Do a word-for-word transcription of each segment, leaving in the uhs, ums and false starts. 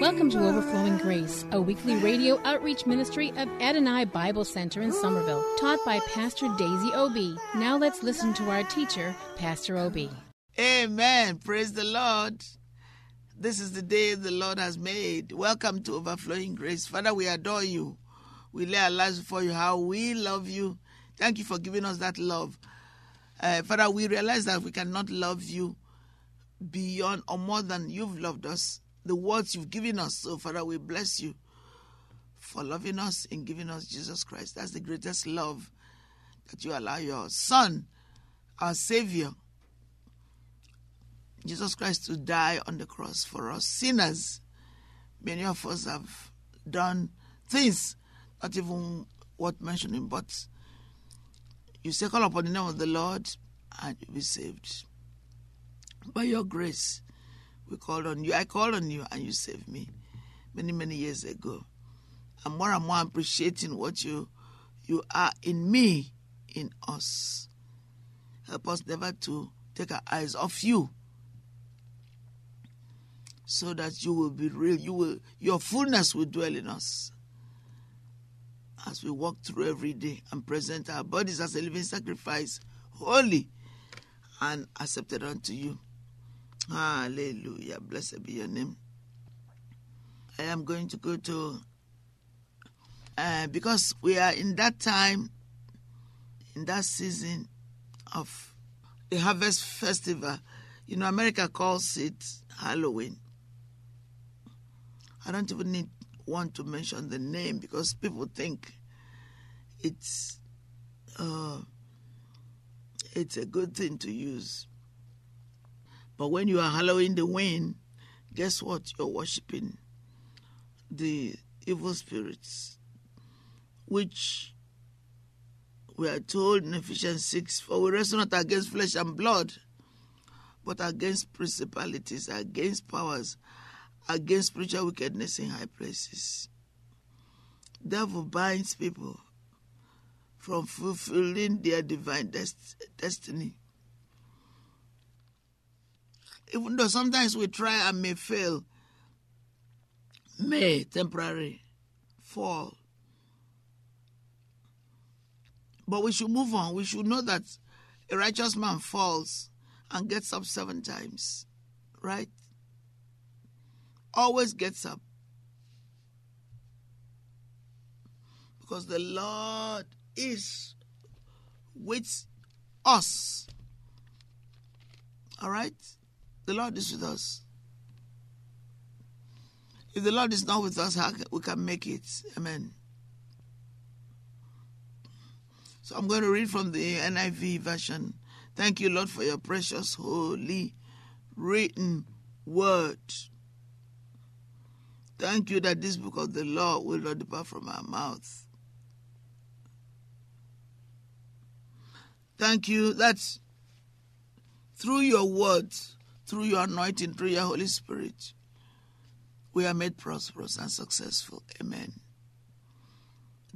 Welcome to Overflowing Grace, a weekly radio outreach ministry of Adonai Bible Center in Somerville, taught by Pastor Daisy Obie. Now let's listen to our teacher, Pastor Obie. Amen. Praise the Lord. This is the day the Lord has made. Welcome to Overflowing Grace. Father, we adore you. We lay our lives before you, how we love you. Thank you for giving us that love. Uh, Father, we realize that we cannot love you beyond or more than you've loved us. The words you've given us. So, Father, we bless you for loving us and giving us Jesus Christ. That's the greatest love that you allow your Son, our Savior, Jesus Christ, to die on the cross for us sinners. Many of us have done things, not even worth mentioning, but you say, call upon the name of the Lord and you'll be saved. By your grace, we called on you. I called on you and you saved me many, many years ago. I'm more and more appreciating what you you are in me, in us. Help us never to take our eyes off you so that you will be real. You will, your fullness will dwell in us as we walk through every day and present our bodies as a living sacrifice, holy and accepted unto you. Hallelujah. Blessed be your name. I am going to go to, uh, because we are in that time, in that season of the Harvest Festival. You know, America calls it Halloween. I don't even need want to mention the name because people think it's uh, it's a good thing to use. But when you are hallowing the wind, guess what? You're worshiping the evil spirits, which we are told in Ephesians six, for we wrestle not against flesh and blood, but against principalities, against powers, against spiritual wickedness in high places. Devil binds people from fulfilling their divine dest- destiny. Even though sometimes we try and may fail, may temporarily fall. But we should move on. We should know that a righteous man falls and gets up seven times, right? Always gets up. Because the Lord is with us. All right? The Lord is with us. If the Lord is not with us, how can, we can make it. Amen. So I'm going to read from the N I V version. Thank you, Lord, for your precious, holy, written word. Thank you that this book of the law will not depart from our mouth. Thank you that through your words, through your anointing, through your Holy Spirit, we are made prosperous and successful. Amen.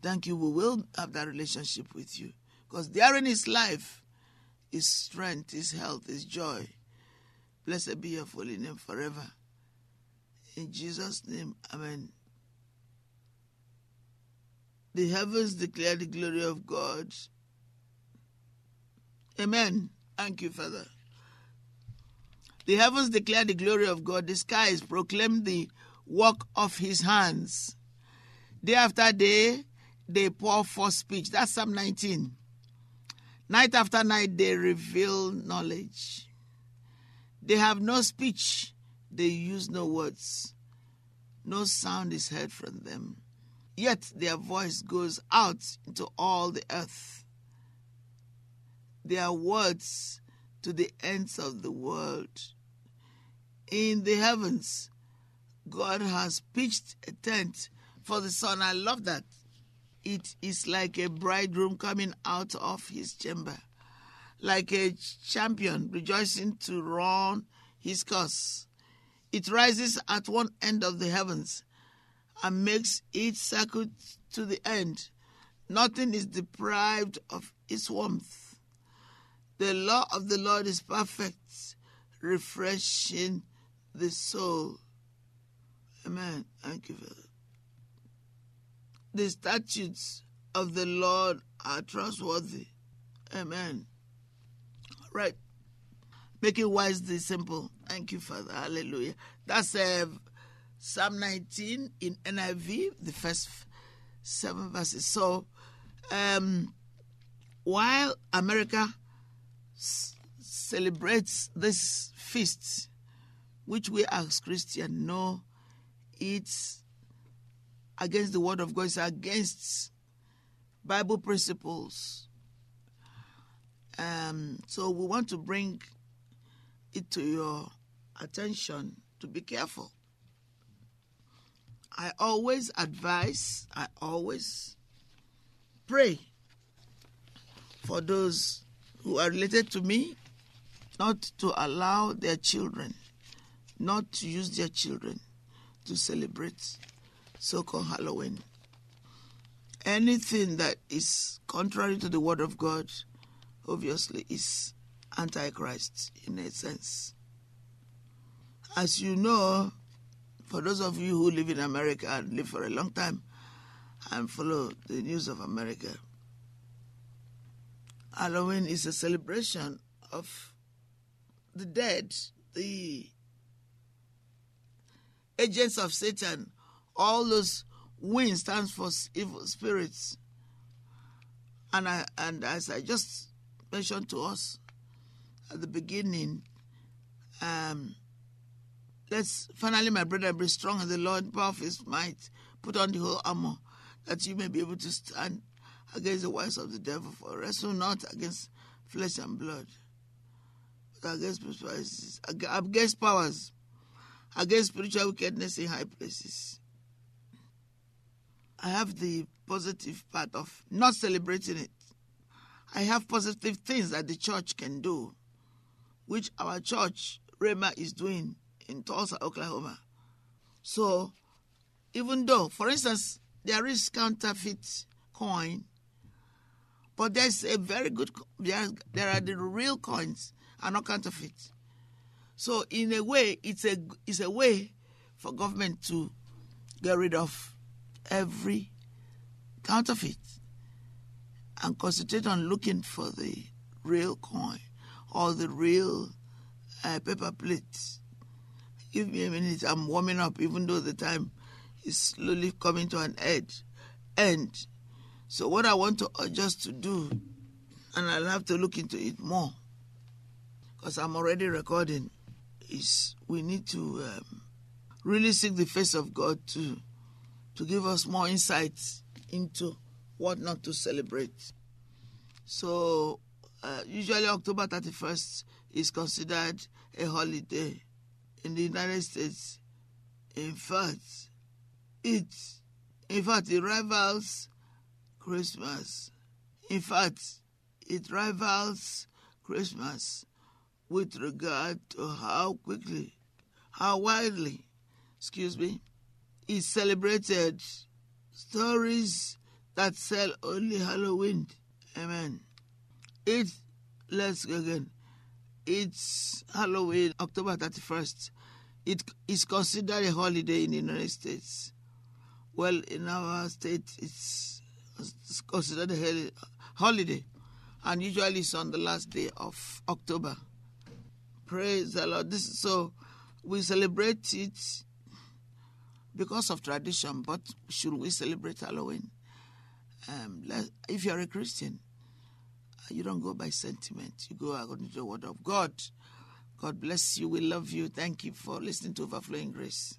Thank you. We will have that relationship with you. Because therein is life, is strength, is health, is joy. Blessed be your holy name forever. In Jesus' name, amen. The heavens declare the glory of God. Amen. Thank you, Father. The heavens declare the glory of God. The skies proclaim the work of his hands. Day after day, they pour forth speech. That's Psalm nineteen. Night after night, they reveal knowledge. They have no speech. They use no words. No sound is heard from them. Yet their voice goes out into all the earth. Their words to the ends of the world. In the heavens, God has pitched a tent for the sun. I love that. It is like a bridegroom coming out of his chamber, like a champion rejoicing to run his course. It rises at one end of the heavens and makes its circuit to the end. Nothing is deprived of its warmth. The law of the Lord is perfect, refreshing the soul. Amen. Thank you, Father. The statutes of the Lord are trustworthy. Amen. Right. Make it wise the simple. Thank you, Father. Hallelujah. That's uh, Psalm nineteen in N I V, the first seven verses. So, um, while America s- celebrates this feast, which we as Christians know it's against the word of God, it's against Bible principles. Um, so we want to bring it to your attention to be careful. I always advise, I always pray for those who are related to me not to allow their children, not to use their children to celebrate so-called Halloween. Anything that is contrary to the word of God obviously is antichrist in a sense. As you know, for those of you who live in America and live for a long time and follow the news of America, Halloween is a celebration of the dead, the agents of Satan. All those wings stands for evil spirits. And, I, and as I just mentioned to us at the beginning, um, let's finally, my brother, be strong in the Lord, power of his might, put on the whole armor, that you may be able to stand against the wiles of the devil. For wrestle not against flesh and blood, but against powers, against powers, against spiritual wickedness in high places. I have the positive part of not celebrating it. I have positive things that the church can do, which our church, Rema, is doing in Tulsa, Oklahoma. So, even though, for instance, there is counterfeit coin, but there's a very good, there, there are the real coins are not counterfeit. So, in a way, it's a, it's a way for government to get rid of every counterfeit and concentrate on looking for the real coin or the real uh, paper plates. Give me a minute, I'm warming up, even though the time is slowly coming to an edge. end. So what I want to adjust to do, and I'll have to look into it more, because I'm already recording, is we need to um, really seek the face of God to to give us more insights into what not to celebrate. So, uh, usually October thirty-first is considered a holiday in the United States. In fact, it, in fact, it rivals Christmas. In fact, it rivals Christmas with regard to how quickly, how widely, excuse me, is celebrated. Stories that sell only Halloween. Amen. It, let's go again. It's Halloween, October thirty-first. It is considered a holiday in the United States. Well, in our state, it's considered a holiday. And usually it's on the last day of October. Praise the Lord. This, so we celebrate it because of tradition, but should we celebrate Halloween? Um, let, if you're a Christian, you don't go by sentiment. You go according to the word of God. God bless you. We love you. Thank you for listening to Overflowing Grace.